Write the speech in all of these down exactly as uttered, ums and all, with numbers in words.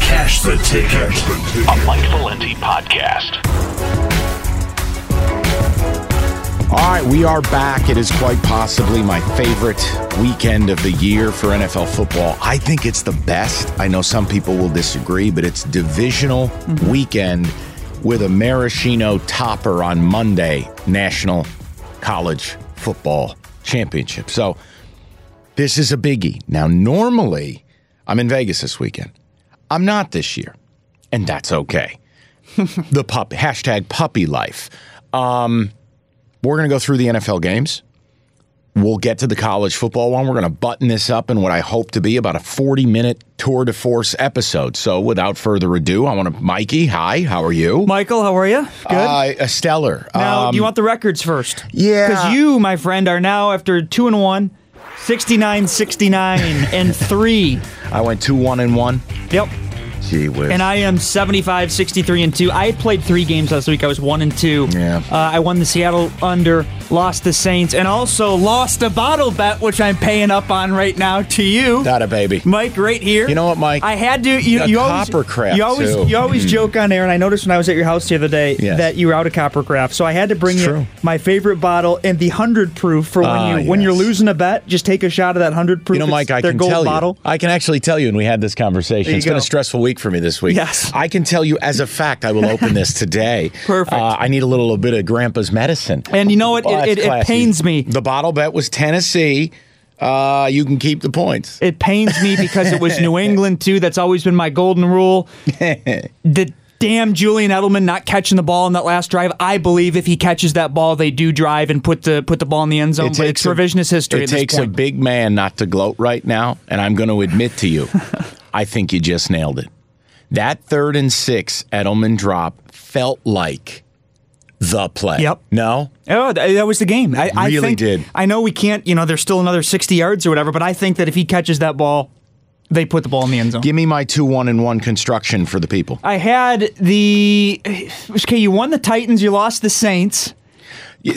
Cash the Ticket, a Mike Valenti podcast. All right, we are back. It is quite possibly my favorite weekend of the year for N F L football. I think it's the best. I know some people will disagree, but it's divisional mm-hmm. weekend with a maraschino topper on Monday, National College Football Championship. So this is a biggie. Now, normally I'm in Vegas this weekend. I'm not this year, and that's okay. The pup, hashtag puppy life. Um, we're going to go through the N F L games. We'll get to the college football one. We're going to button this up in what I hope to be about a forty-minute tour de force episode. So without further ado, I want to... Mikey, hi, how are you? Michael, how are you? Good? Uh, stellar. Now, um, do you want the records first? Yeah. Because you, my friend, are now, after two and one... sixty-nine, sixty-nine, and three. I went two, one, and one. Yep. Gee whiz. And I am seventy-five, sixty-three, and two. I had played three games last week. I was one and two. Yeah. Uh, I won the Seattle under, lost the Saints, and also lost a bottle bet, which I'm paying up on right now to you. Got it, baby. Mike, right here. You know what, Mike? I had to. You, you always, Coppercraft, you always, too. You always mm. joke on air, and I noticed when I was at your house the other day yes. that you were out of Coppercraft, so I had to bring you my favorite bottle and the one hundred proof for when, uh, you, yes. when you're losing a bet. Just take a shot of that one hundred proof. You know, Mike, I can tell bottle. you. I can actually tell you, and we had this conversation. It's go. been a stressful week. Week for me this week. Yes. I can tell you as a fact, I will open this today. Perfect. Uh, I need a little, little bit of grandpa's medicine. And you know what? Oh, it, it, it pains me. The bottle bet was Tennessee. Uh, you can keep the points. It pains me because it was New England, too. That's always been my golden rule. The damn Julian Edelman not catching the ball in that last drive. I believe if he catches that ball, they do drive and put the put the ball in the end zone. It but it's revisionist history. It takes a big man not to gloat right now, and I'm going to admit to you, I think you just nailed it. That third and six Edelman drop felt like the play. Yep. No? Oh, that was the game. I, I really think, did. I know we can't, you know, there's still another sixty yards or whatever, but I think that if he catches that ball, they put the ball in the end zone. Give me my two, one, and one construction for the people. I had the, okay, you won the Titans, you lost the Saints.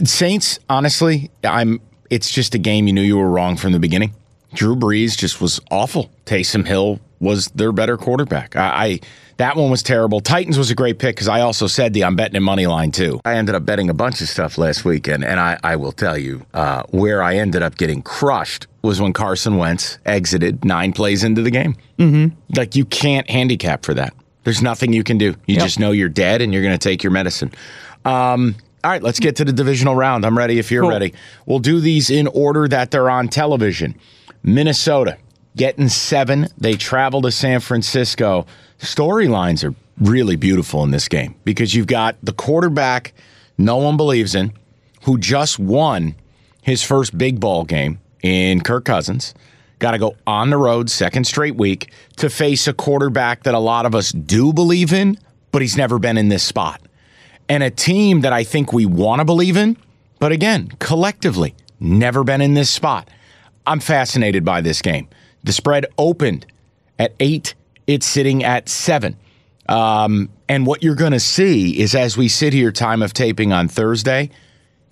Saints, honestly, I'm. It's just a game you knew you were wrong from the beginning. Drew Brees just was awful. Taysom Hill was their better quarterback. I, I that one was terrible. Titans was a great pick because I also said the I'm betting in money line too. I ended up betting a bunch of stuff last weekend, and I, I will tell you uh, where I ended up getting crushed was when Carson Wentz exited nine plays into the game. Mm-hmm. Like, you can't handicap for that. There's nothing you can do. You yep. just know you're dead and you're going to take your medicine. Um, all right, let's get to the divisional round. I'm ready if you're cool. ready. We'll do these in order that they're on television. Minnesota getting seven. They travel to San Francisco. Storylines are really beautiful in this game because you've got the quarterback no one believes in who just won his first big ball game in Kirk Cousins. Got to go on the road second straight week to face a quarterback that a lot of us do believe in, but he's never been in this spot. And a team that I think we want to believe in, but again, collectively, never been in this spot. I'm fascinated by this game. The spread opened at eight. It's sitting at seven. Um, and what you're going to see is, as we sit here, time of taping on Thursday,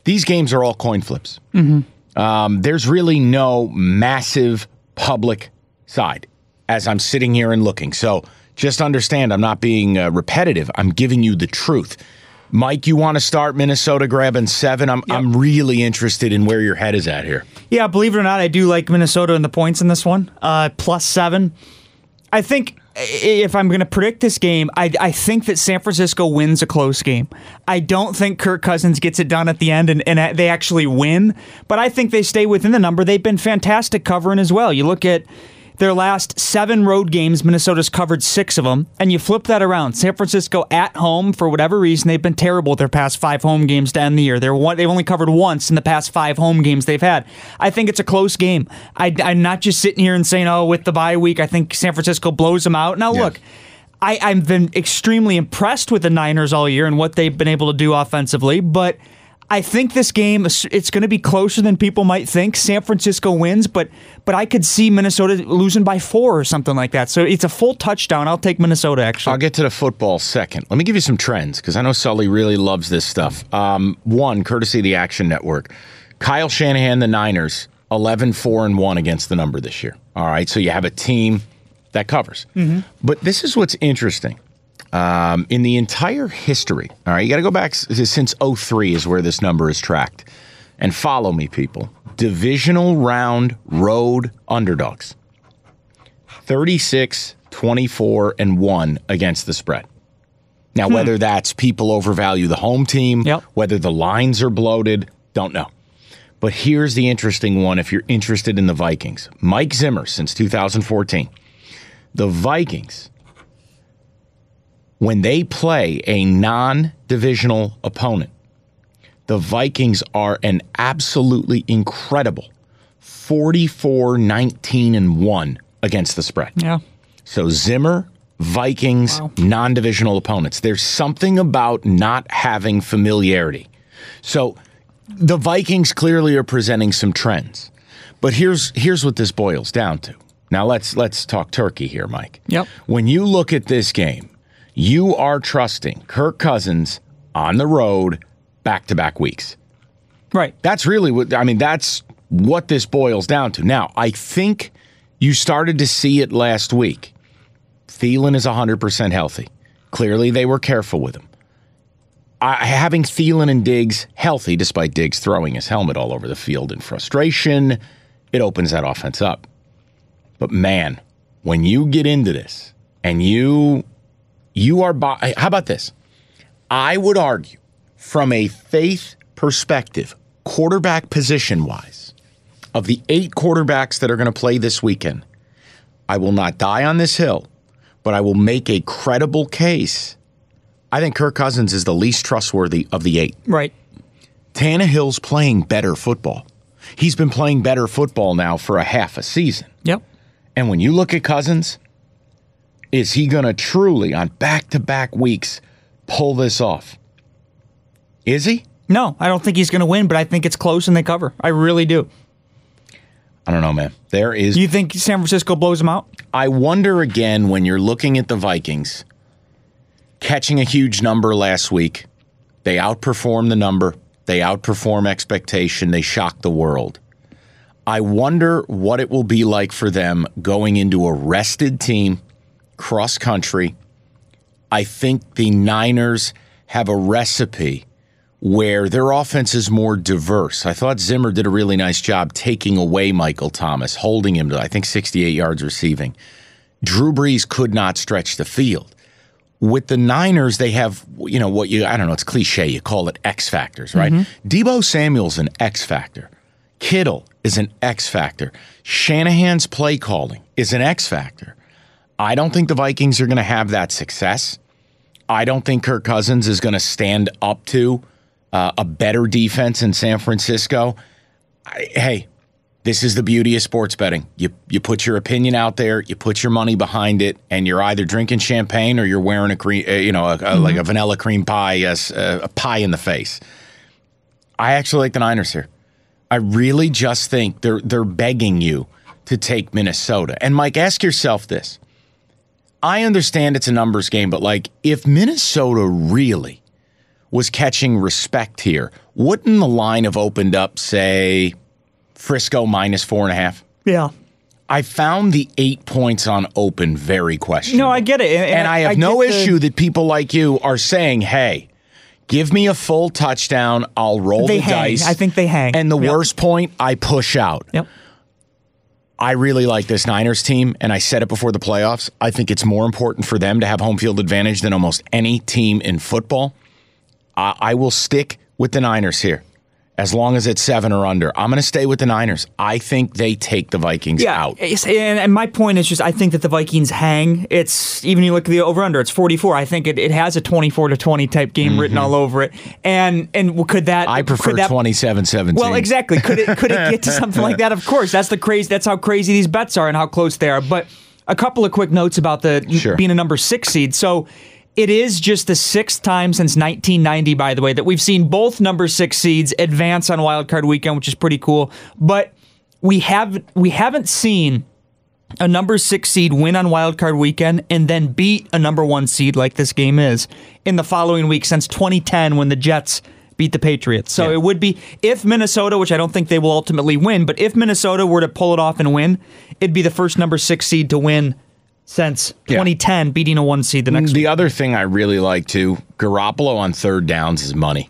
these games are all coin flips. Mm-hmm. Um, there's really no massive public side as I'm sitting here and looking. So just understand I'm not being uh, repetitive. I'm giving you the truth. Mike, you want to start Minnesota grabbing seven? I'm yep. I'm really interested in where your head is at here. Yeah, believe it or not, I do like Minnesota and the points in this one. Uh, plus seven. I think if I'm going to predict this game, I, I think that San Francisco wins a close game. I don't think Kirk Cousins gets it done at the end and, and they actually win, but I think they stay within the number. They've been fantastic covering as well. You look at their last seven road games, Minnesota's covered six of them, and you flip that around. San Francisco at home, for whatever reason, they've been terrible their past five home games to end the year. They're one, they've only covered once in the past five home games they've had. I think it's a close game. I, I'm not just sitting here and saying, oh, with the bye week, I think San Francisco blows them out. Now, yes. look, I, I've been extremely impressed with the Niners all year and what they've been able to do offensively, but I think this game, it's going to be closer than people might think. San Francisco wins, but but I could see Minnesota losing by four or something like that. So it's a full touchdown. I'll take Minnesota, actually. I'll get to the football second. Let me give you some trends, because I know Sully really loves this stuff. Um, one, courtesy of the Action Network, Kyle Shanahan, the Niners, eleven four and one against the number this year. All right, so you have a team that covers. Mm-hmm. But this is what's interesting. Um, in the entire history, all right, you got to go back since oh three is where this number is tracked. And follow me, people. Divisional round road underdogs. thirty-six, twenty-four, and one against the spread. Now, hmm. whether that's people overvalue the home team, yep. whether the lines are bloated, don't know. But here's the interesting one if you're interested in the Vikings. Mike Zimmer, since two thousand fourteen. The Vikings, when they play a non-divisional opponent, the Vikings are an absolutely incredible forty-four nineteen and one against the spread. Yeah. So Zimmer, Vikings, wow. non-divisional opponents. There's something about not having familiarity. So the Vikings clearly are presenting some trends. But here's here's what this boils down to. Now let's let's talk turkey here, Mike. Yep. When you look at this game, you are trusting Kirk Cousins on the road back-to-back weeks. Right. That's really what, I mean, that's what this boils down to. Now, I think you started to see it last week. Thielen is one hundred percent healthy. Clearly, they were careful with him. I, having Thielen and Diggs healthy, despite Diggs throwing his helmet all over the field in frustration, it opens that offense up. But, man, when you get into this and you... You are, by, how about this? I would argue, from a faith perspective, quarterback position-wise, of the eight quarterbacks that are going to play this weekend, I will not die on this hill, but I will make a credible case. I think Kirk Cousins is the least trustworthy of the eight. Right. Tannehill's playing better football. He's been playing better football now for a half a season. Yep. And when you look at Cousins... Is he going to truly, on back-to-back weeks, pull this off? Is he? No, I don't think he's going to win, but I think it's close and they cover. I really do. I don't know, man. There is. You think San Francisco blows them out? I wonder again when you're looking at the Vikings, catching a huge number last week. They outperform the number. They outperform expectation. They shock the world. I wonder what it will be like for them going into a rested team. Cross country, I think the Niners have a recipe where their offense is more diverse. I thought Zimmer did a really nice job taking away Michael Thomas, holding him to, I think, sixty-eight yards receiving. Drew Brees could not stretch the field. With the Niners, they have, you know, what you, I don't know, it's cliche, you call it X factors, right? Mm-hmm. Deebo Samuel's an X factor. Kittle is an X factor. Shanahan's play calling is an X factor. I don't think the Vikings are going to have that success. I don't think Kirk Cousins is going to stand up to uh, a better defense in San Francisco. I, hey, this is the beauty of sports betting. You you put your opinion out there, you put your money behind it, and you're either drinking champagne or you're wearing a cream, uh, you know, a, a, mm-hmm. like a vanilla cream pie, uh, a pie in the face. I actually like the Niners here. I really just think they're they're begging you to take Minnesota. And Mike, ask yourself this. I understand it's a numbers game, but like if Minnesota really was catching respect here, wouldn't the line have opened up, say, Frisco minus four and a half? Yeah. I found the eight points on open very questionable. No, I get it. And, and I have I no issue the... that people like you are saying, hey, Give me a full touchdown. I'll roll they the hang. dice. I think they hang. And the yep. worst point, I push out. Yep. I really like this Niners team, and I said it before the playoffs. I think it's more important for them to have home field advantage than almost any team in football. I, I will stick with the Niners here. As long as it's seven or under, I'm going to stay with the Niners. I think they take the Vikings yeah, out. And my point is just I think that the Vikings hang. It's even you look at the over-under, it's forty-four. I think it, it has a twenty-four to twenty type game mm-hmm. written all over it. And and could that I prefer that, twenty-seven seventeen. Well, exactly. Could it could it get to something like that? Of course. That's the crazy. That's how crazy these bets are and how close they are. But a couple of quick notes about the sure. being a number six seed. So. It is just the sixth time since nineteen ninety, by the way, that we've seen both number six seeds advance on Wild Card Weekend, which is pretty cool. But we have we haven't seen a number six seed win on Wild Card Weekend and then beat a number one seed like this game is in the following week since twenty ten when the Jets beat the Patriots. So yeah. it would be if Minnesota, which I don't think they will ultimately win, but if Minnesota were to pull it off and win, it'd be the first number six seed to win since twenty ten, yeah. beating a one seed the next the week. The other thing I really like, too, Garoppolo on third downs is money.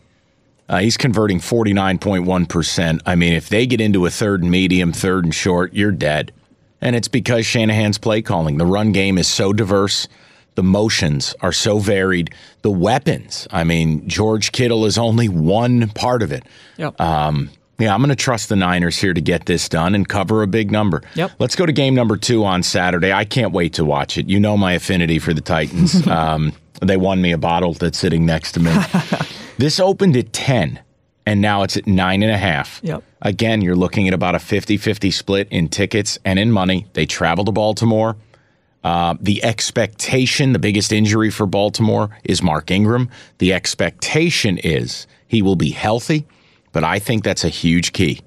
Uh, he's converting forty-nine point one percent. I mean, if they get into a third and medium, third and short, you're dead. And it's because Shanahan's play calling. The run game is so diverse. The motions are so varied. The weapons. I mean, George Kittle is only one part of it. Yep. Um, yeah, I'm going to trust the Niners here to get this done and cover a big number. Yep. Let's go to game number two on Saturday. I can't wait to watch it. You know my affinity for the Titans. um, they won me a bottle that's sitting next to me. This opened at ten, and now it's at nine and a half. Yep. Again, you're looking at about a fifty-fifty split in tickets and in money. They travel to Baltimore. Uh, the expectation, the biggest injury for Baltimore is Mark Ingram. The expectation is he will be healthy. But I think that's a huge key.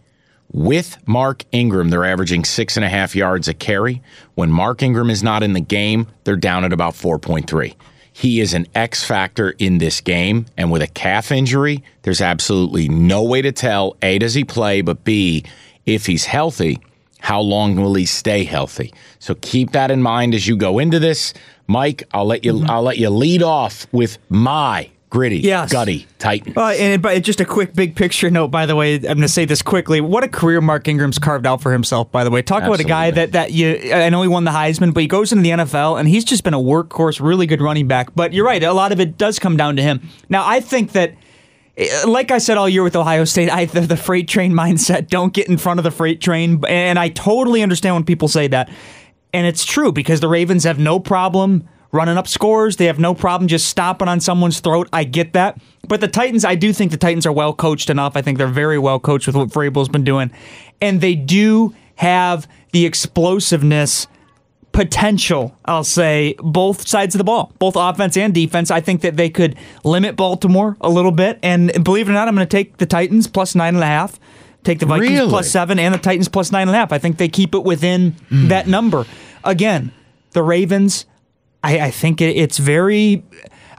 With Mark Ingram, they're averaging six and a half yards a carry. When Mark Ingram is not in the game, they're down at about four point three. He is an X factor in this game. And with a calf injury, there's absolutely no way to tell, A, does he play, but B, if he's healthy, how long will he stay healthy? So keep that in mind as you go into this. Mike, I'll let you, mm-hmm. I'll let you lead off with my gritty, yes. gutty Titans. Uh, and but just a quick big picture note, by the way, I'm going to say this quickly. What a career Mark Ingram's carved out for himself, by the way. Talk Absolutely. about a guy that, that you, I know he won the Heisman, but he goes into the N F L, and he's just been a workhorse, really good running back. But you're right, a lot of it does come down to him. Now, I think that, like I said all year with Ohio State, I the, the freight train mindset, don't get in front of the freight train. And I totally understand when people say that. And it's true, because the Ravens have no problem running up scores. They have no problem just stomping on someone's throat. I get that. But the Titans, I do think the Titans are well coached enough. I think they're very well coached with what Vrabel's been doing. And they do have the explosiveness potential, I'll say, both sides of the ball, both offense and defense. I think that they could limit Baltimore a little bit. And believe it or not, I'm going to take the Titans plus nine and a half. Take the Vikings really? plus seven and the Titans plus nine and a half. I think they keep it within mm. that number. Again, the Ravens, I, I think it, it's very,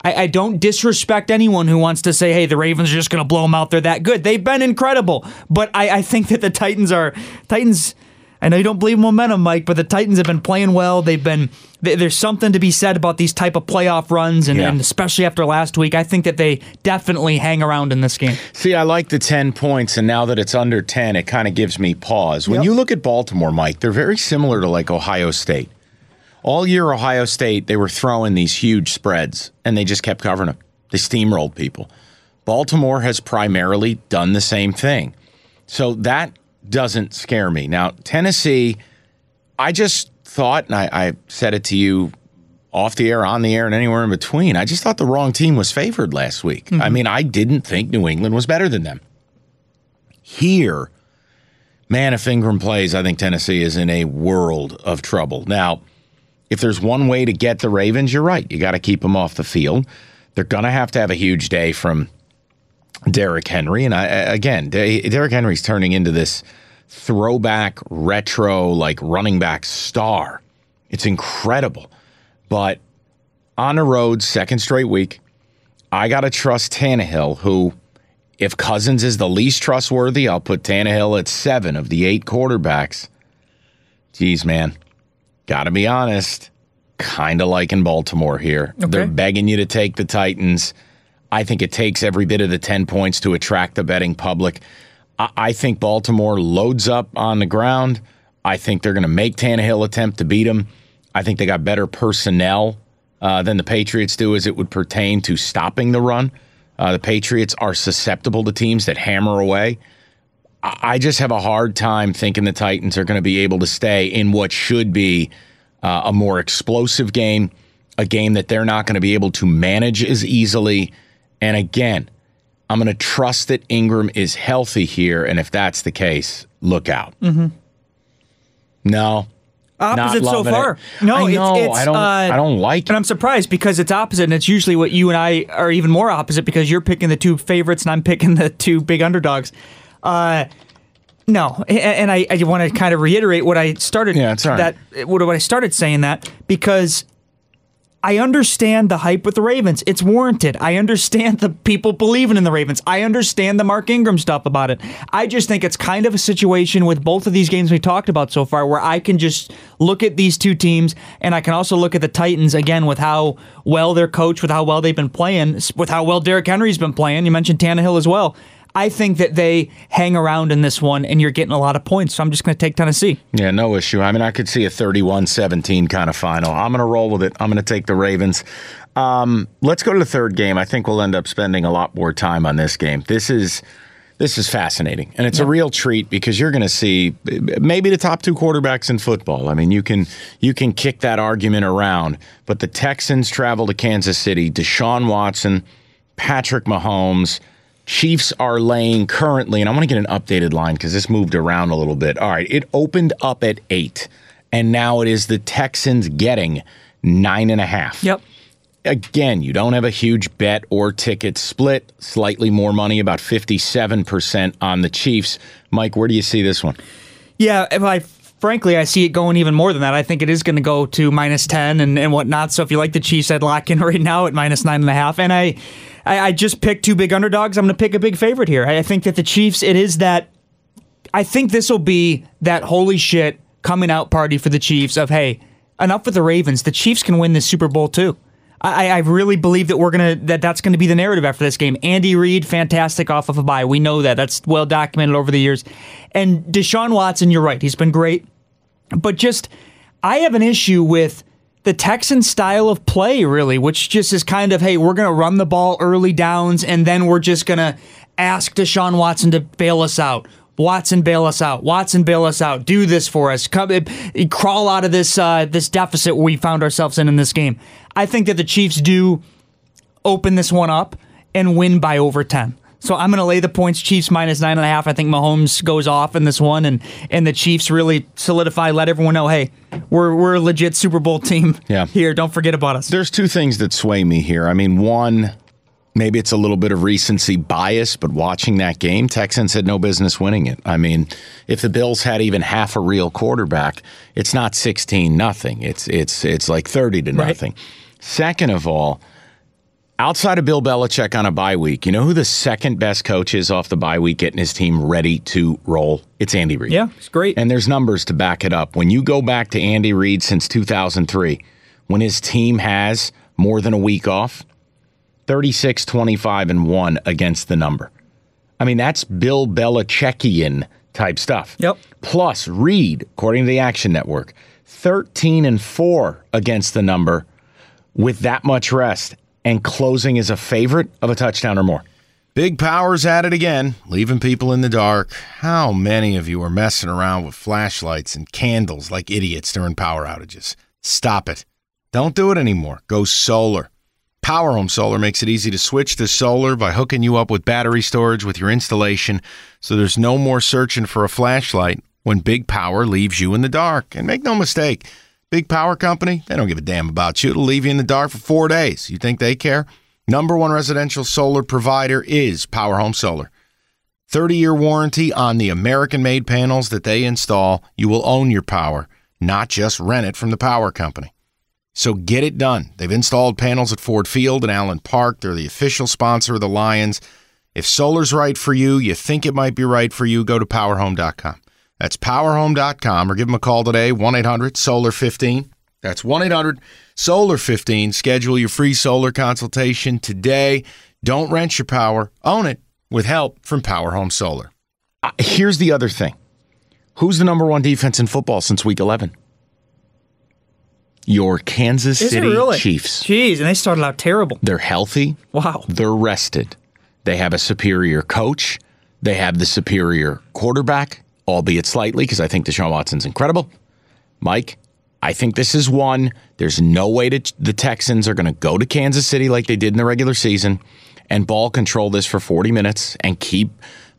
I, I don't disrespect anyone who wants to say, hey, the Ravens are just going to blow them out. They're that good. They've been incredible. But I, I think that the Titans are, Titans, I know you don't believe in momentum, Mike, but the Titans have been playing well. They've been, they, there's something to be said about these type of playoff runs. And, yeah. and especially after last week, I think that they definitely hang around in this game. See, I like the ten points. And now that it's under ten, it kind of gives me pause. When yep. you look at Baltimore, Mike, they're very similar to like Ohio State. All year, Ohio State, they were throwing these huge spreads, and they just kept covering them. They steamrolled people. Baltimore has primarily done the same thing. So that doesn't scare me. Now, Tennessee, I just thought, and I, I said it to you off the air, on the air, and anywhere in between, I just thought the wrong team was favored last week. Mm-hmm. I mean, I didn't think New England was better than them. Here, man, if Ingram plays, I think Tennessee is in a world of trouble. Now, if there's one way to get the Ravens, you're right. You got to keep them off the field. They're going to have to have a huge day from Derrick Henry. And I, again, Derrick Henry's turning into this throwback, retro, like running back star. It's incredible. But on the road, second straight week, I got to trust Tannehill, who, if Cousins is the least trustworthy, I'll put Tannehill at seven of the eight quarterbacks. Jeez, man. Got to be honest, kind of like in Baltimore here. Okay. They're begging you to take the Titans. I think it takes every bit of the ten points to attract the betting public. I, I think Baltimore loads up on the ground. I think they're going to make Tannehill attempt to beat him. I think they got better personnel uh, than the Patriots do as it would pertain to stopping the run. Uh, the Patriots are susceptible to teams that hammer away. I, I just have a hard time thinking the Titans are going to be able to stay in what should be uh, a more explosive game, a game that they're not going to be able to manage as easily. And again, I'm going to trust that Ingram is healthy here. And if that's the case, look out. Mm-hmm. No. Opposite so far. It. No, I know, it's, it's, I don't. Uh, I don't like it. And I'm surprised because it's opposite, and it's usually what you and I are even more opposite because you're picking the two favorites and I'm picking the two big underdogs. Uh, no, and, and I, I want to kind of reiterate what I started. Yeah, it's all right. That what I started saying that because I understand the hype with the Ravens. It's warranted. I understand the people believing in the Ravens. I understand the Mark Ingram stuff about it. I just think it's kind of a situation with both of these games we talked about so far where I can just look at these two teams and I can also look at the Titans again with how well they're coached, with how well they've been playing, with how well Derrick Henry's been playing. You mentioned Tannehill as well. I think that they hang around in this one, and you're getting a lot of points, so I'm just going to take Tennessee. Yeah, no issue. I mean, I could see a thirty-one seventeen kind of final. I'm going to roll with it. I'm going to take the Ravens. Um, let's go to the third game. I think we'll end up spending a lot more time on this game. This is this is fascinating, and it's yeah. a real treat because you're going to see maybe the top two quarterbacks in football. I mean, you can you can kick that argument around, but the Texans travel to Kansas City. Deshaun Watson, Patrick Mahomes, Chiefs are laying currently, and I want to get an updated line because this moved around a little bit. All right, it opened up at eight, and now it is the Texans getting nine and a half. Yep. Again, you don't have a huge bet or ticket split. Slightly more money, about fifty-seven percent on the Chiefs. Mike, where do you see this one? Yeah, if I... Frankly, I see it going even more than that. I think it is going to go to minus ten and, and whatnot. So if you like the Chiefs, I'd lock in right now at minus nine and a half. And I, I, I just picked two big underdogs. I'm going to pick a big favorite here. I think that the Chiefs, it is that, I think this will be that holy shit coming out party for the Chiefs of, hey, enough with the Ravens. The Chiefs can win this Super Bowl too. I, I really believe that we're gonna that that's gonna be the narrative after this game. Andy Reid, fantastic off of a bye. We know that. That's well documented over the years. And Deshaun Watson, you're right. He's been great. But just, I have an issue with the Texans' style of play, really, which just is kind of, hey, we're going to run the ball early downs, and then we're just going to ask Deshaun Watson to bail us out. Watson, bail us out. Watson, bail us out. Do this for us. Come, it, it, crawl out of this uh, this deficit we found ourselves in in this game. I think that the Chiefs do open this one up and win by over ten. So I'm going to lay the points, Chiefs minus nine and a half. I think Mahomes goes off in this one, and, and the Chiefs really solidify, let everyone know, hey, we're we're a legit Super Bowl team yeah. here. Don't forget about us. There's two things that sway me here. I mean, one, maybe it's a little bit of recency bias, but watching that game, Texans had no business winning it. I mean, if the Bills had even half a real quarterback, it's not sixteen nothing. It's it's it's like thirty to nothing. Right. Second of all, outside of Bill Belichick on a bye week, you know who the second best coach is off the bye week getting his team ready to roll? It's Andy Reid. Yeah, it's great. And there's numbers to back it up. When you go back to Andy Reid since two thousand three, when his team has more than a week off, thirty-six, twenty-five, and one against the number. I mean, that's Bill Belichickian type stuff. Yep. Plus, Reid, according to the Action Network, thirteen and four against the number with that much rest. And closing is a favorite of a touchdown or more. Big Power's at it again, leaving people in the dark. How many of you are messing around with flashlights and candles like idiots during power outages? Stop it. Don't do it anymore. Go solar. Power Home Solar makes it easy to switch to solar by hooking you up with battery storage with your installation, so there's no more searching for a flashlight when Big Power leaves you in the dark. And make no mistake, Big Power Company, they don't give a damn about you. It'll leave you in the dark for four days. You think they care? Number one residential solar provider is Power Home Solar. thirty-year warranty on the American-made panels that they install. You will own your power, not just rent it from the power company. So get it done. They've installed panels at Ford Field and Allen Park. They're the official sponsor of the Lions. If solar's right for you, you think it might be right for you, go to power home dot com. That's power home dot com or give them a call today, one eight hundred solar fifteen. That's one eight hundred solar fifteen. Schedule your free solar consultation today. Don't rent your power. Own it with help from Power Home Solar. Uh, here's the other thing. Who's the number one defense in football since week eleven? Your Kansas Is City really? Chiefs. Jeez, and they started out terrible. They're healthy. Wow. They're rested. They have a superior coach. They have the superior quarterback, albeit slightly, because I think Deshaun Watson's incredible. Mike, I think this is one. There's no way that the Texans are going to go to Kansas City like they did in the regular season and ball control this for forty minutes and keep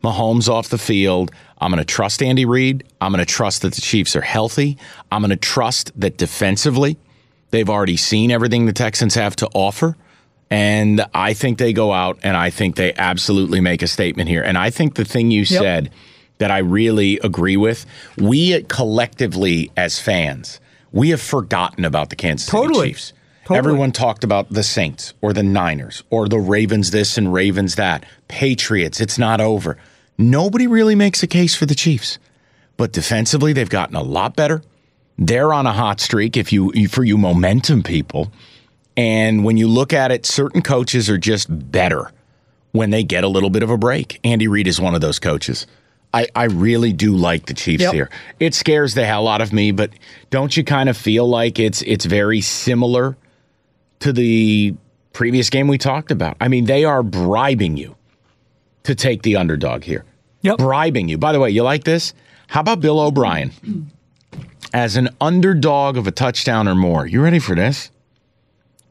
Mahomes off the field. I'm going to trust Andy Reid. I'm going to trust that the Chiefs are healthy. I'm going to trust that defensively they've already seen everything the Texans have to offer. And I think they go out, and I think they absolutely make a statement here. And I think the thing you yep. said that I really agree with, we collectively as fans, we have forgotten about the Kansas totally. City Chiefs. Totally. Everyone talked about the Saints or the Niners or the Ravens this and Ravens that. Patriots, it's not over. Nobody really makes a case for the Chiefs. But defensively, they've gotten a lot better. They're on a hot streak if you for you momentum people. And when you look at it, certain coaches are just better when they get a little bit of a break. Andy Reid is one of those coaches. I, I really do like the Chiefs yep. here. It scares the hell out of me, but don't you kind of feel like it's it's very similar to the previous game we talked about? I mean, they are bribing you to take the underdog here. Yep. Bribing you. By the way, you like this? How about Bill O'Brien as an underdog of a touchdown or more? You ready for this?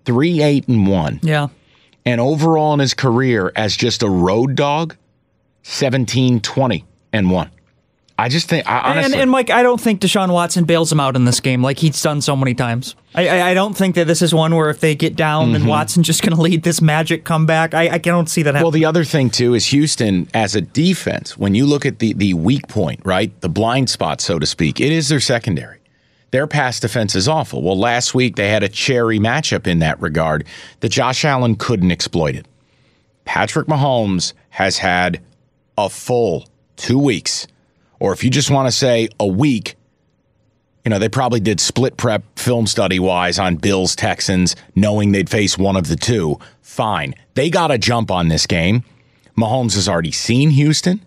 Three, eight, and one. Yeah. And overall in his career as just a road dog, seventeen, twenty, and one. I just think, I, honestly. And, and, Mike, I don't think Deshaun Watson bails him out in this game like he's done so many times. I, I don't think that this is one where if they get down, mm-hmm. then Watson's just going to lead this magic comeback. I, I don't see that happening. Well, the other thing, too, is Houston as a defense, when you look at the, the weak point, right, the blind spot, so to speak, it is their secondary. Their pass defense is awful. Well, last week they had a cherry matchup in that regard that Josh Allen couldn't exploit it. Patrick Mahomes has had a full two weeks, or if you just want to say a week, you know, they probably did split prep film study-wise on Bills, Texans, knowing they'd face one of the two. Fine. They got a jump on this game. Mahomes has already seen Houston,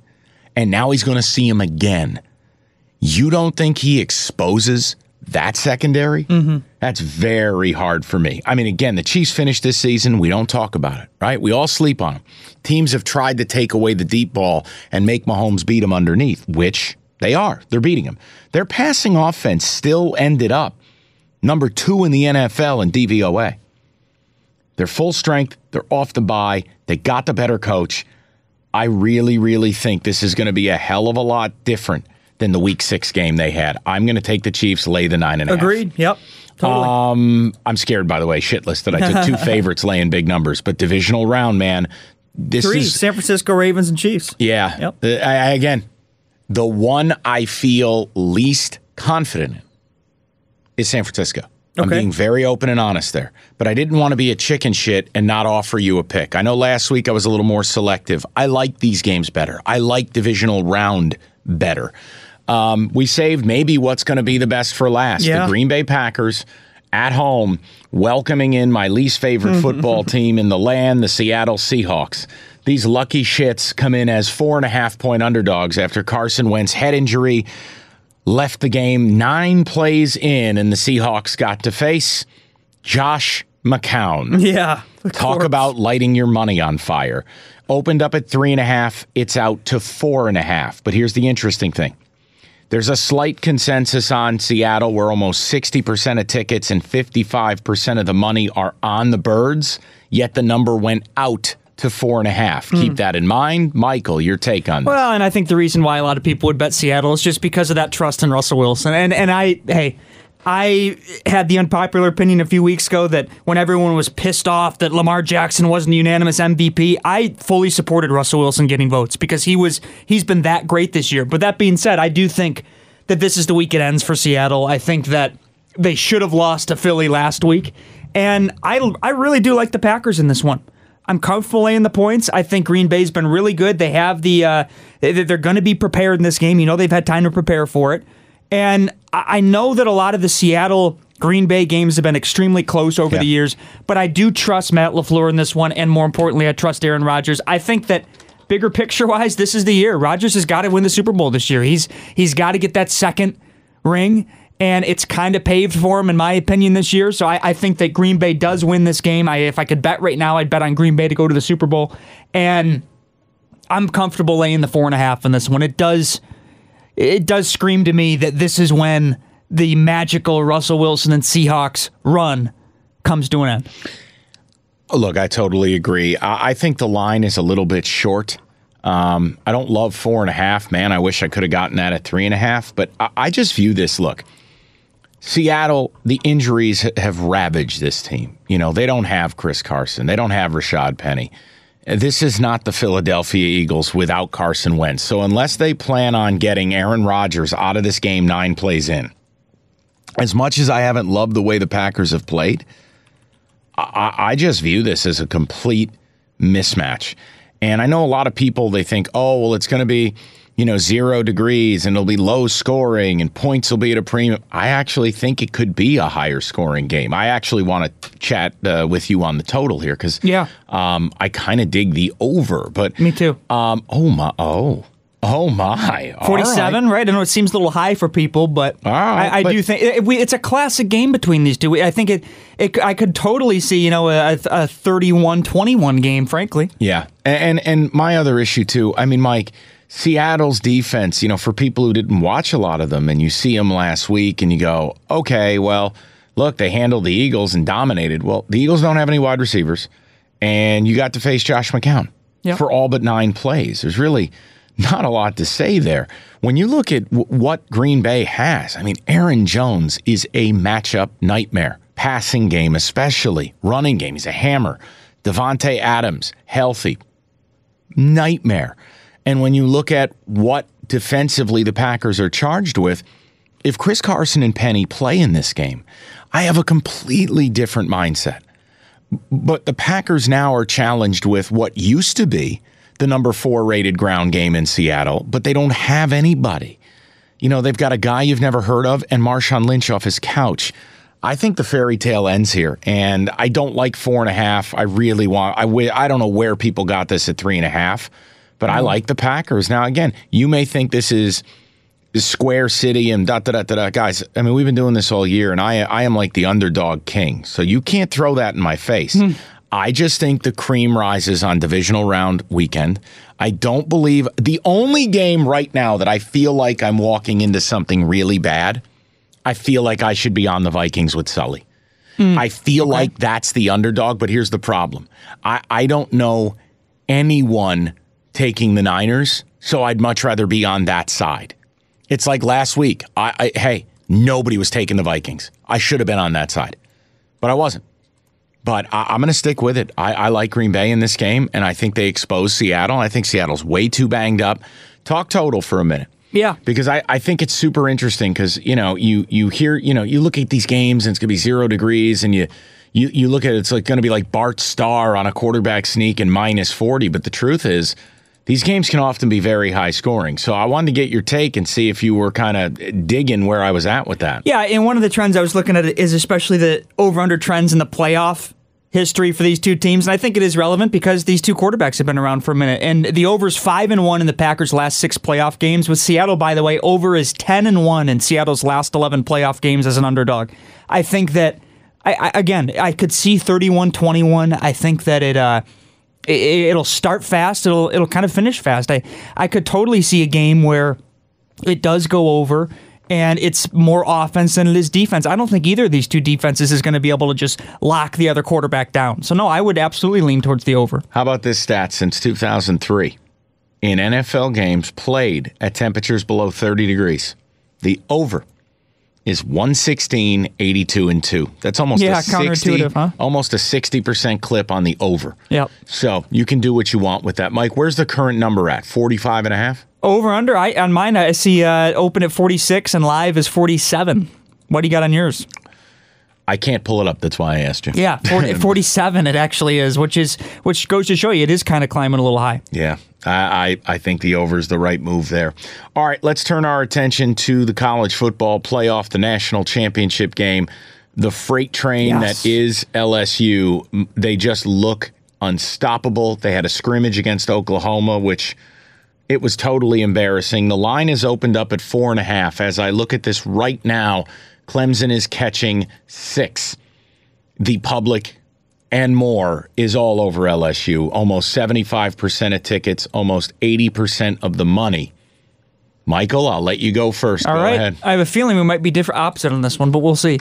and now he's going to see him again. You don't think he exposes that secondary? Mm-hmm. That's very hard for me. I mean, again, the Chiefs finished this season. We don't talk about it, right? We all sleep on them. Teams have tried to take away the deep ball and make Mahomes beat them underneath, which they are. They're beating them. Their passing offense still ended up number two in the N F L in D V O A. They're full strength. They're off the bye. They got the better coach. I really, really think this is going to be a hell of a lot different than the week six game they had. I'm going to take the Chiefs, lay the nine and a half. Agreed. Yep. Totally. Um, I'm scared, by the way, shitless that I took two favorites laying big numbers, but divisional round, man. This Three, is San Francisco Ravens and Chiefs. Yeah. Yep. Uh, I, again, the one I feel least confident in is San Francisco. Okay. I'm being very open and honest there, but I didn't want to be a chicken shit and not offer you a pick. I know last week I was a little more selective. I like these games better. I like divisional round better. Um, we saved maybe what's going to be the best for last. Yeah. The Green Bay Packers at home, welcoming in my least favorite football team in the land, the Seattle Seahawks. These lucky shits come in as four and a half point underdogs after Carson Wentz head injury left the game nine plays in, and the Seahawks got to face Josh McCown. Yeah. Talk about lighting your money on fire. Opened up at three and a half. It's out to four and a half. But here's the interesting thing. There's a slight consensus on Seattle where almost sixty percent of tickets and fifty-five percent of the money are on the Birds, yet the number went out to four and a half. Mm. Keep that in mind. Michael, your take on this. Well, and I think the reason why a lot of people would bet Seattle is just because of that trust in Russell Wilson. And and I, hey, I had the unpopular opinion a few weeks ago that when everyone was pissed off that Lamar Jackson wasn't a unanimous M V P, I fully supported Russell Wilson getting votes because he was, he's been that great this year. But that being said, I do think that this is the week it ends for Seattle. I think that they should have lost to Philly last week. And I, I really do like the Packers in this one. I'm comfortable laying the points. I think Green Bay's been really good. They have the, uh, they're going to be prepared in this game. You know, they've had time to prepare for it. And I know that a lot of the Seattle Green Bay games have been extremely close over yeah. the years, but I do trust Matt LaFleur in this one, and more importantly, I trust Aaron Rodgers. I think that bigger picture-wise, this is the year. Rodgers has got to win the Super Bowl this year. He's He's got to get that second ring, and it's kind of paved for him, in my opinion, this year. So I, I think that Green Bay does win this game. I, if I could bet right now, I'd bet on Green Bay to go to the Super Bowl. And I'm comfortable laying the four and a half in this one. It does, it does scream to me that this is when the magical Russell Wilson and Seahawks run comes to an end. Look, I totally agree. I, I think the line is a little bit short. Um, I don't love four and a half, man. I wish I could have gotten that at three and a half, but I, I just view this, look, Seattle, the injuries have ravaged this team. You know, they don't have Chris Carson. They don't have Rashad Penny. This is not the Philadelphia Eagles without Carson Wentz. So unless they plan on getting Aaron Rodgers out of this game nine plays in, as much as I haven't loved the way the Packers have played, I, I just view this as a complete mismatch. And I know a lot of people, they think, oh, well, it's going to be, you know, zero degrees and it'll be low scoring and points will be at a premium. I actually think it could be a higher scoring game. I actually want to chat uh, with you on the total here because yeah. um, I kind of dig the over. But me too. Um, oh, my. Oh. Oh, my. forty-seven, right. right? I know it seems a little high for people, but right, I, I but do think it, we, it's a classic game between these two. I think it, it I could totally see, you know, a, a thirty-one twenty-one game, frankly. Yeah. And, and and my other issue, too, I mean, Mike, Seattle's defense, you know, for people who didn't watch a lot of them and you see them last week and you go, okay, well, look, they handled the Eagles and dominated. Well, the Eagles don't have any wide receivers, and you got to face Josh McCown yep. for all but nine plays. There's really not a lot to say there. When you look at w- what Green Bay has, I mean, Aaron Jones is a matchup nightmare. Passing game especially. Running game, he's a hammer. Devontae Adams, healthy. Nightmare. And when you look at what defensively the Packers are charged with, if Chris Carson and Penny play in this game, I have a completely different mindset. But the Packers now are challenged with what used to be the number four rated ground game in Seattle, but they don't have anybody. You know, they've got a guy you've never heard of and Marshawn Lynch off his couch. I think the fairy tale ends here, and I don't like four and a half. I really want, I, w- I don't know where people got this at three and a half, but I like the Packers. Now, again, you may think this is Square City and da da da da da. Guys, I mean, we've been doing this all year, and I, I am like the underdog king, so you can't throw that in my face. Mm. I just think the cream rises on divisional round weekend. I don't believe the only game right now that I feel like I'm walking into something really bad, I feel like I should be on the Vikings with Sully. Mm. I feel okay. like that's the underdog, but here's the problem. I, I don't know anyone taking the Niners, so I'd much rather be on that side. It's like last week. I, I hey, nobody was taking the Vikings. I should have been on that side, but I wasn't. But I, I'm going to stick with it. I, I like Green Bay in this game, and I think they expose Seattle. I think Seattle's way too banged up. Talk total for a minute. Yeah. Because I, I think it's super interesting because, you know, you you hear, you know, you look at these games and it's going to be zero degrees, and you you, you look at it, it's like going to be like Bart Starr on a quarterback sneak and minus forty. But the truth is, these games can often be very high scoring. So I wanted to get your take and see if you were kind of digging where I was at with that. Yeah, and one of the trends I was looking at is especially the over-under trends in the playoff history for these two teams. And I think it is relevant because these two quarterbacks have been around for a minute. And the over is five and one in the Packers' last six playoff games. With Seattle, by the way, over is ten and one in Seattle's last eleven playoff games as an underdog. I think that, I, I again, I could see thirty-one twenty-one. I think that it... Uh, It'll start fast. It'll it'll kind of finish fast. I, I could totally see a game where it does go over and it's more offense than it is defense. I don't think either of these two defenses is going to be able to just lock the other quarterback down. So, no, I would absolutely lean towards the over. How about this stat? Since two thousand three, in N F L games played at temperatures below thirty degrees, the over is one sixteen, eighty-two, and two. That's almost yeah, a sixty, huh? almost a sixty percent clip on the over. Yep. So you can do what you want with that. Mike, where's the current number at? forty-five and a half? Over, under. I on mine, I see uh, open at forty-six and live is forty-seven. What do you got on yours? I can't pull it up. That's why I asked you. Yeah, forty, forty-seven it actually is, which is which goes to show you it is kind of climbing a little high. Yeah, I, I, I think the over is the right move there. All right, let's turn our attention to the college football playoff, the national championship game. the freight train yes. that is L S U. They just look unstoppable. They had a scrimmage against Oklahoma, which it was totally embarrassing. The line is opened up at four and a half. As I look at this right now, Clemson is catching six. The public and more is all over L S U. Almost seventy-five percent of tickets, almost eighty percent of the money. Michael, I'll let you go first. All go right. ahead. I have a feeling we might be different opposite on this one, but we'll see.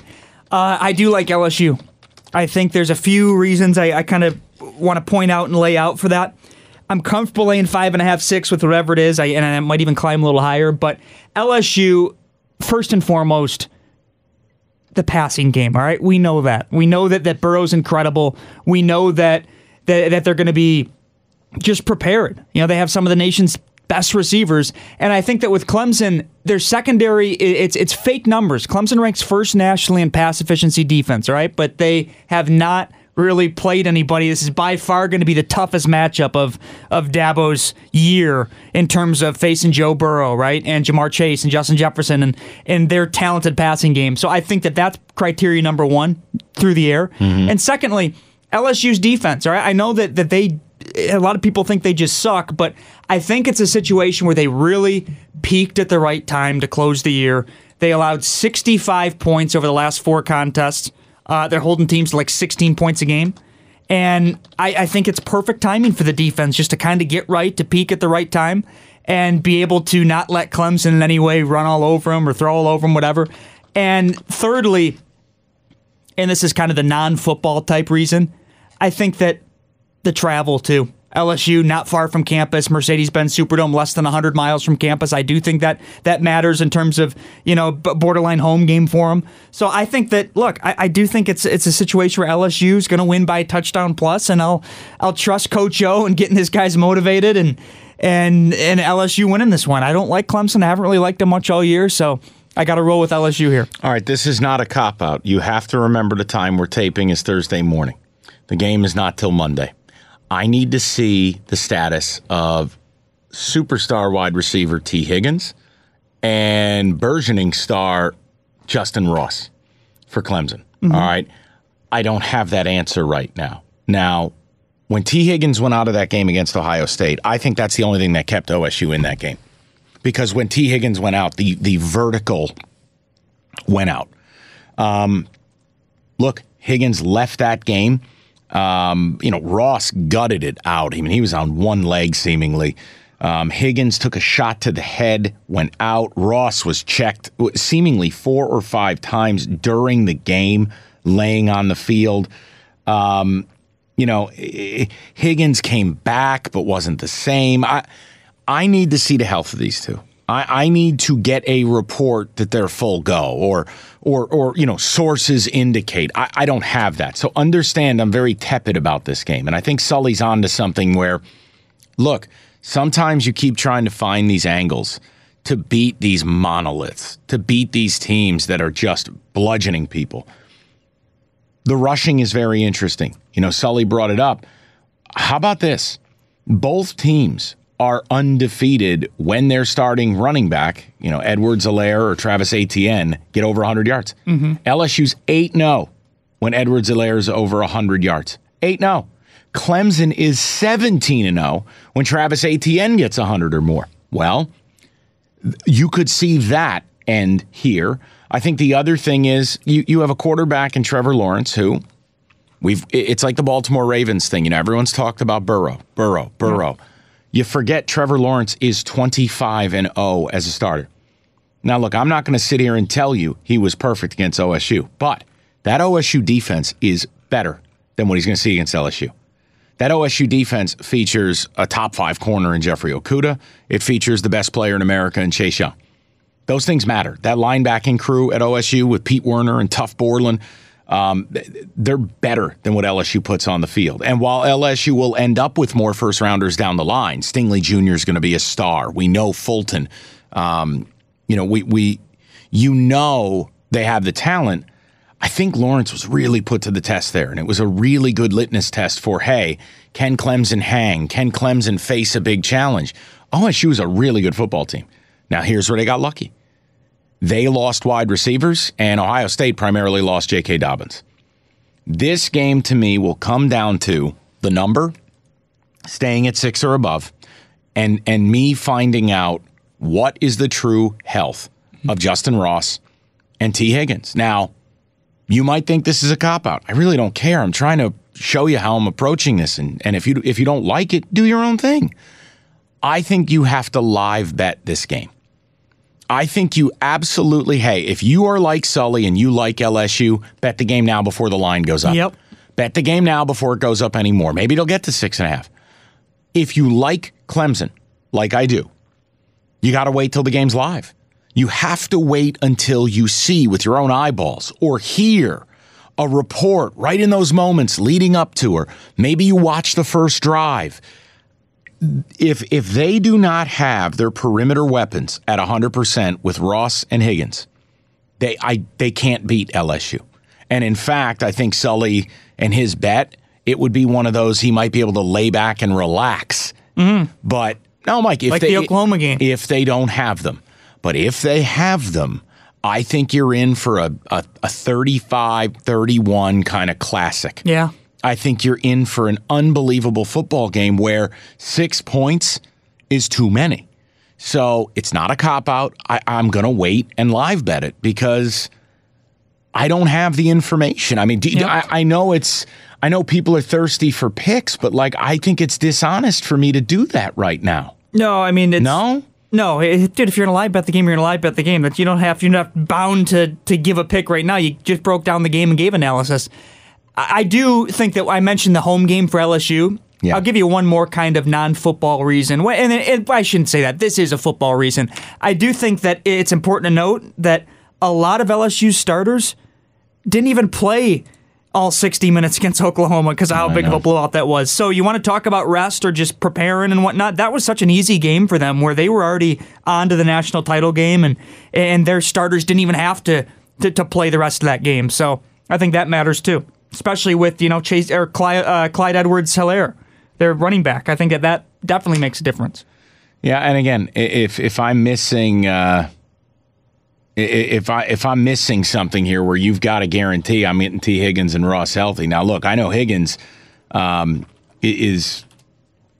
Uh, I do like L S U. I think there's a few reasons I, I kind of want to point out and lay out for that. I'm comfortable laying five and a half, six with whatever it is, I, and I might even climb a little higher. But L S U, first and foremost, the passing game. All right, we know that. We know that that Burrow's incredible. We know that that, that they're going to be just prepared. You know, they have some of the nation's best receivers, and I think that with Clemson, their secondary, it's it's fake numbers. Clemson ranks first nationally in pass efficiency defense. All right, but they have not really played anybody. This is by far going to be the toughest matchup of of Dabo's year in terms of facing Joe Burrow, right, and Jamar Chase and Justin Jefferson and, and their talented passing game. So I think that that's criteria number one through the air. Mm-hmm. And secondly, L S U's defense, all right? I know that, that they, a lot of people think they just suck, but I think it's a situation where they really peaked at the right time to close the year. They allowed sixty-five points over the last four contests. Uh, they're holding teams to like sixteen points a game. And I, I think it's perfect timing for the defense just to kind of get right, to peak at the right time, and be able to not let Clemson in any way run all over them or throw all over them, whatever. And thirdly, and this is kind of the non-football type reason, I think that the travel too. L S U, not far from campus, Mercedes-Benz Superdome, less than one hundred miles from campus. I do think that that matters in terms of, you know, borderline home game for them. So I think that, look, I, I do think it's it's a situation where L S U is going to win by a touchdown plus, and I'll I'll trust Coach O and getting his guys motivated and, and, and L S U winning this one. I don't like Clemson. I haven't really liked them much all year, so I got to roll with L S U here. All right, this is not a cop-out. You have to remember the time we're taping is Thursday morning. The game is not till Monday. I need to see the status of superstar wide receiver T. Higgins and burgeoning star Justin Ross for Clemson. Mm-hmm. All right. I don't have that answer right now. Now, when T. Higgins went out of that game against Ohio State, I think that's the only thing that kept O S U in that game. Because when T. Higgins went out, the, the vertical went out. Um, look, Higgins left that game. Um, you know, Ross gutted it out. I mean, he was on one leg, seemingly. Um, Higgins took a shot to the head, went out. Ross was checked seemingly four or five times during the game, laying on the field. Um, you know, Higgins came back, but wasn't the same. I, I need to see the health of these two. I, I need to get a report that they're full go, or, or, or you know, sources indicate. I, I don't have that. So understand I'm very tepid about this game. And I think Sully's on to something where, look, sometimes you keep trying to find these angles to beat these monoliths, to beat these teams that are just bludgeoning people. The rushing is very interesting. You know, Sully brought it up. How about this? Both teams are undefeated when they're starting running back, you know, Edwards-Helaire or Travis Etienne, get over one hundred yards. Mm-hmm. L S U's eight and oh when Edwards-Helaire is over one hundred yards. eight and oh. Clemson is seventeen and oh when Travis Etienne gets one hundred or more. Well, you could see that end here. I think the other thing is you, you have a quarterback in Trevor Lawrence who we've, it's like the Baltimore Ravens thing. You know, everyone's talked about Burrow, Burrow, Burrow. Mm-hmm. You forget Trevor Lawrence is twenty-five and oh as a starter. Now, look, I'm not going to sit here and tell you he was perfect against O S U, but that O S U defense is better than what he's going to see against L S U. That O S U defense features a top five corner in Jeffrey Okudah. It features the best player in America in Chase Young. Those things matter. That linebacking crew at O S U with Pete Werner and Tough Borland, Um, they're better than what L S U puts on the field. And while L S U will end up with more first-rounders down the line, Stingley Junior is going to be a star. We know Fulton. Um, you know, we, we you know they have the talent. I think Lawrence was really put to the test there, and it was a really good litmus test for, hey, can Clemson hang? Can Clemson face a big challenge? O S U is a really good football team. Now, here's where they got lucky. They lost wide receivers, and Ohio State primarily lost J K. Dobbins. This game, to me, will come down to the number, staying at six or above, and and me finding out what is the true health of Justin Ross and T. Higgins. Now, you might think this is a cop-out. I really don't care. I'm trying to show you how I'm approaching this, and, and if you if you don't like it, do your own thing. I think you have to live bet this game. I think you absolutely, hey, if you are like Sully and you like L S U, bet the game now before the line goes up. Yep. Bet the game now before it goes up anymore. Maybe it'll get to six and a half. If you like Clemson, like I do, you got to wait till the game's live. You have to wait until you see with your own eyeballs or hear a report right in those moments leading up to her. Maybe you watch the first drive. If if they do not have their perimeter weapons at one hundred percent with Ross and Higgins, they I they can't beat L S U. And in fact, I think Sully and his bet, it would be one of those he might be able to lay back and relax. Mm-hmm. But no, Mike, if like they, the Oklahoma game, if they don't have them. But if they have them, I think you're in for a, a, a thirty-five thirty-one kind of classic. Yeah. I think you're in for an unbelievable football game where six points is too many. So it's not a cop-out. I, I'm going to wait and live bet it because I don't have the information. I mean, do, yep. I, I know it's. I know people are thirsty for picks, but like I think it's dishonest for me to do that right now. No, I mean, it's... No? No, it, dude, if you're going to live bet the game, you're going to live bet the game. That you don't have, you're not bound to, to give a pick right now. You just broke down the game and gave analysis. I do think that I mentioned the home game for L S U. Yeah. I'll give you one more kind of non-football reason. And it, I shouldn't say that. This is a football reason. I do think that it's important to note that a lot of L S U starters didn't even play all sixty minutes against Oklahoma because of how big of a blowout that was. So you want to talk about rest or just preparing and whatnot? That was such an easy game for them where they were already on to the national title game, and, and their starters didn't even have to, to, to play the rest of that game. So I think that matters too. Especially with, you know, Chase or Clyde, uh, Clyde Edwards-Helaire, their running back. I think that that definitely makes a difference. Yeah, and again, if if I'm missing, uh, if I if I'm missing something here, where you've got to guarantee I'm getting T. Higgins and Ross healthy. Now, look, I know Higgins um, is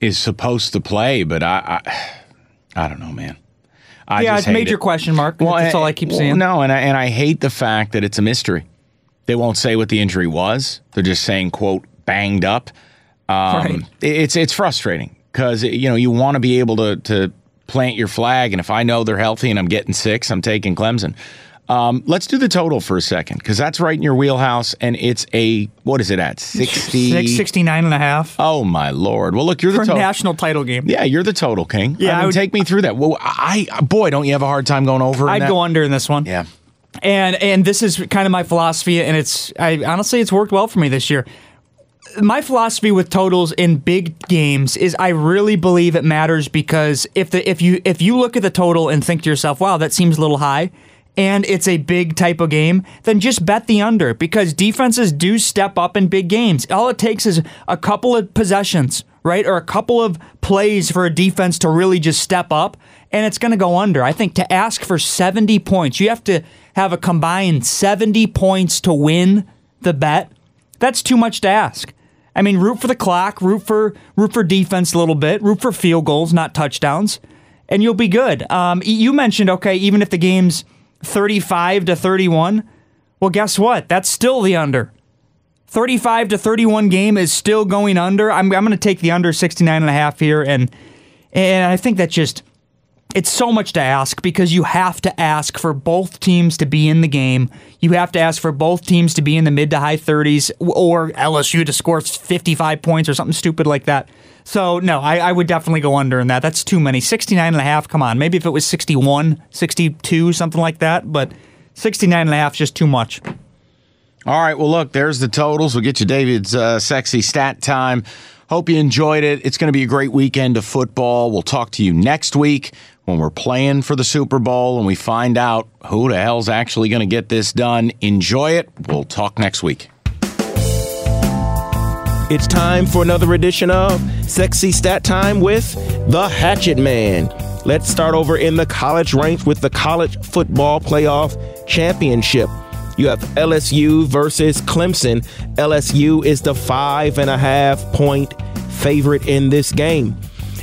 is supposed to play, but I I, I don't know, man. I yeah, it's a major it. question mark. Well, that's I, all I keep well, saying. No, and I and I hate the fact that it's a mystery. They won't say what the injury was. They're just saying, quote, banged up. Um, right. It's it's frustrating because, you know, you want to be able to to plant your flag. And if I know they're healthy and I'm getting six, I'm taking Clemson. Um, let's do the total for a second because that's right in your wheelhouse. And it's a, what is it at? sixty six sixty-nine and a half Oh, my Lord. Well, look, you're the for total. national title game. Yeah, you're the total king. Yeah, I mean, I would, take me through that. Well, I boy, don't you have a hard time going over? I'd that? go under in this one. Yeah. And and this is kind of my philosophy, and it's I honestly it's worked well for me this year. My philosophy with totals in big games is I really believe it matters because if the if you if you look at the total and think to yourself, wow, that seems a little high, and it's a big type of game, then just bet the under because defenses do step up in big games. All it takes is a couple of possessions, right, or a couple of plays for a defense to really just step up, and it's going to go under. I think to ask for seventy points, you have to have a combined seventy points to win the bet. That's too much to ask. I mean, root for the clock, root for root for defense a little bit, root for field goals, not touchdowns, and you'll be good. Um, you mentioned, okay, even if the game's thirty-five to thirty-one, well, guess what? That's still the under. thirty-five to thirty-one game is still going under. I'm I'm going to take the under sixty-nine and a half here, and and I think that just it's so much to ask because you have to ask for both teams to be in the game. You have to ask for both teams to be in the mid to high thirties or L S U to score fifty-five points or something stupid like that. So, no, I, I would definitely go under in that. That's too many. sixty-nine and a half, come on. Maybe if it was sixty-one, sixty-two, something like that, but sixty-nine and a half is just too much. All right, well, look, there's the totals. We'll get you David's uh, sexy stat time. Hope you enjoyed it. It's going to be a great weekend of football. We'll talk to you next week when we're playing for the Super Bowl and we find out who the hell's actually going to get this done. Enjoy it. We'll talk next week. It's time for another edition of Sexy Stat Time with The Hatchet Man. Let's start over in the college ranks with the College Football Playoff Championship. You have L S U versus Clemson. L S U is the five and a half point favorite in this game.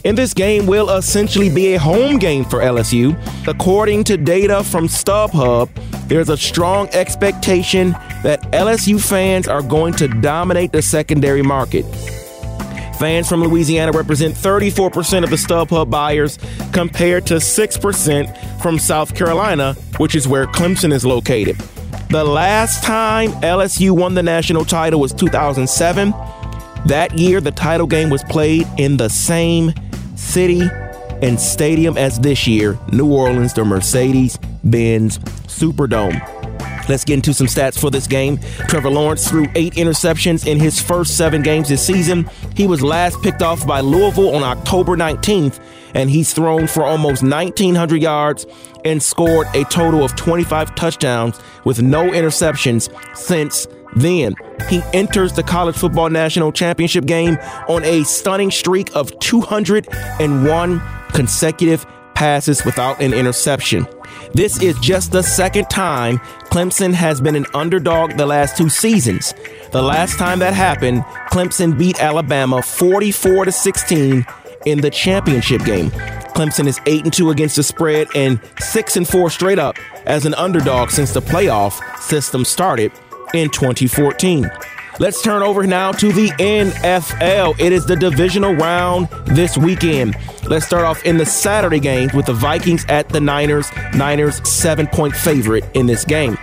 And this game will essentially be a home game for L S U. According to data from StubHub, there's a strong expectation that L S U fans are going to dominate the secondary market. Fans from Louisiana represent thirty-four percent of the StubHub buyers compared to six percent from South Carolina, which is where Clemson is located. The last time L S U won the national title was two thousand seven. That year, the title game was played in the same city and stadium as this year, New Orleans, the Mercedes-Benz Superdome. Let's get into some stats for this game. Trevor Lawrence threw eight interceptions in his first seven games this season. He was last picked off by Louisville on October nineteenth, and he's thrown for almost nineteen hundred yards and scored a total of twenty-five touchdowns with no interceptions since then. He enters the College Football National Championship game on a stunning streak of two hundred one consecutive passes without an interception. This is just the second time Clemson has been an underdog the last two seasons. The last time that happened, Clemson beat Alabama forty-four to sixteen in the championship game. Clemson is eight and two against the spread and six and four straight up as an underdog since the playoff system started in twenty fourteen. Let's turn over now to the N F L. It is the divisional round this weekend. Let's start off in the Saturday games with the Vikings at the Niners. Niners seven-point favorite in this game.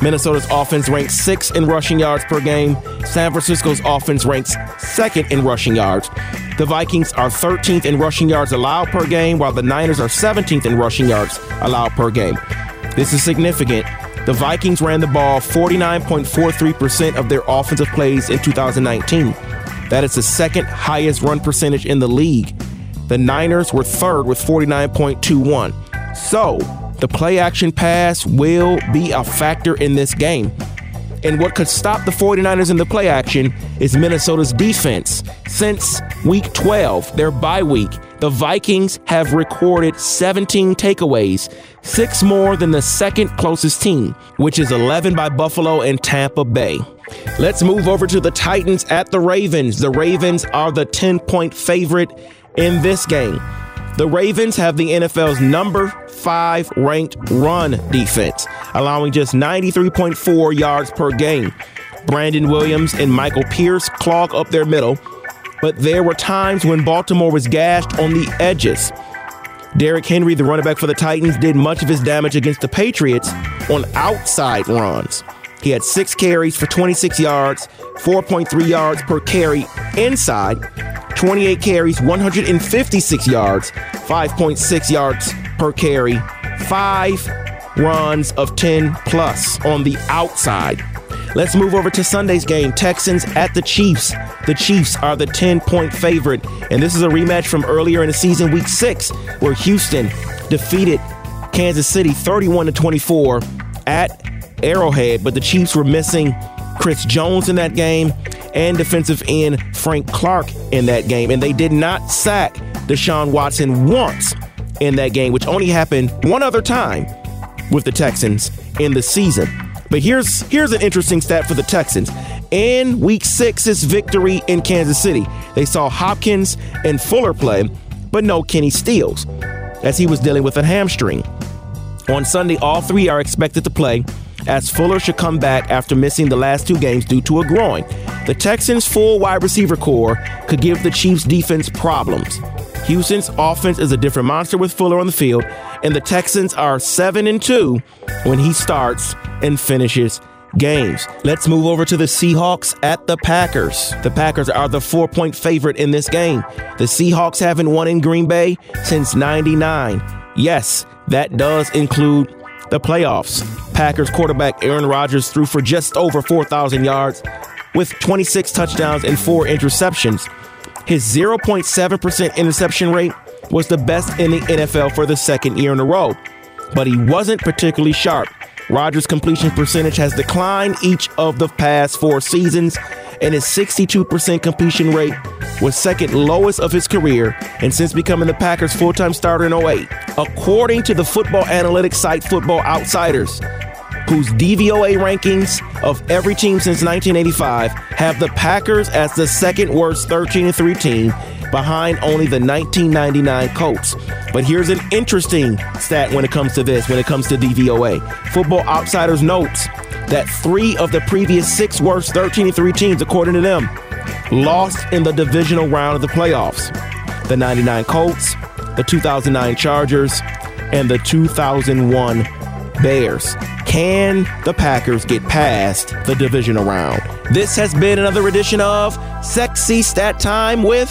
Minnesota's offense ranks sixth in rushing yards per game. San Francisco's offense ranks second in rushing yards. The Vikings are thirteenth in rushing yards allowed per game, while the Niners are seventeenth in rushing yards allowed per game. This is significant. The Vikings ran the ball forty-nine point four three percent of their offensive plays in two thousand nineteen. That is the second highest run percentage in the league. The Niners were third with forty-nine point two one. So, the play-action pass will be a factor in this game. And what could stop the 49ers in the play-action is Minnesota's defense. Since Week twelve, their bye week, the Vikings have recorded seventeen takeaways, six more than the second closest team, which is eleven by Buffalo and Tampa Bay. Let's move over to the Titans at the Ravens. The Ravens are the ten-point favorite in this game. The Ravens have the N F L's number five ranked run defense, allowing just ninety-three point four yards per game. Brandon Williams and Michael Pierce clog up their middle, but there were times when Baltimore was gashed on the edges. Derrick Henry, the running back for the Titans, did much of his damage against the Patriots on outside runs. He had six carries for twenty-six yards, four point three yards per carry inside, twenty-eight carries, one hundred fifty-six yards, five point six yards per carry, five runs of ten plus on the outside. Let's move over to Sunday's game, Texans at the Chiefs. The Chiefs are the ten-point favorite, and this is a rematch from earlier in the season, Week six, where Houston defeated Kansas City thirty-one to twenty-four at Arrowhead, but the Chiefs were missing Chris Jones in that game and defensive end Frank Clark in that game, and they did not sack Deshaun Watson once in that game, which only happened one other time with the Texans in the season. But here's here's an interesting stat for the Texans. In Week six's victory in Kansas City, they saw Hopkins and Fuller play, but no Kenny Stills, as he was dealing with a hamstring. On Sunday, all three are expected to play, as Fuller should come back after missing the last two games due to a groin. The Texans' full wide receiver core could give the Chiefs' defense problems. Houston's offense is a different monster with Fuller on the field, and the Texans are seven and two when he starts and finishes games. Let's move over to the Seahawks at the Packers. The Packers are the four-point favorite in this game. The Seahawks haven't won in Green Bay since ninety-nine. Yes, that does include the playoffs. Packers quarterback Aaron Rodgers threw for just over four thousand yards with twenty-six touchdowns and four interceptions. His zero point seven percent interception rate was the best in the N F L for the second year in a row, but he wasn't particularly sharp. Rodgers' completion percentage has declined each of the past four seasons, and his sixty-two percent completion rate was second lowest of his career and since becoming the Packers' full-time starter in oh eight, according to the football analytics site Football Outsiders, whose D V O A rankings of every team since nineteen eighty-five have the Packers as the second-worst thirteen and three team behind only the nineteen ninety-nine Colts. But here's an interesting stat when it comes to this, when it comes to D V O A. Football Outsiders notes that three of the previous six worst thirteen and three teams, according to them, lost in the divisional round of the playoffs. The ninety-nine Colts, the two thousand nine Chargers, and the two thousand one Bears. Can the Packers get past the divisional round? This has been another edition of Sexy Stat Time with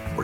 or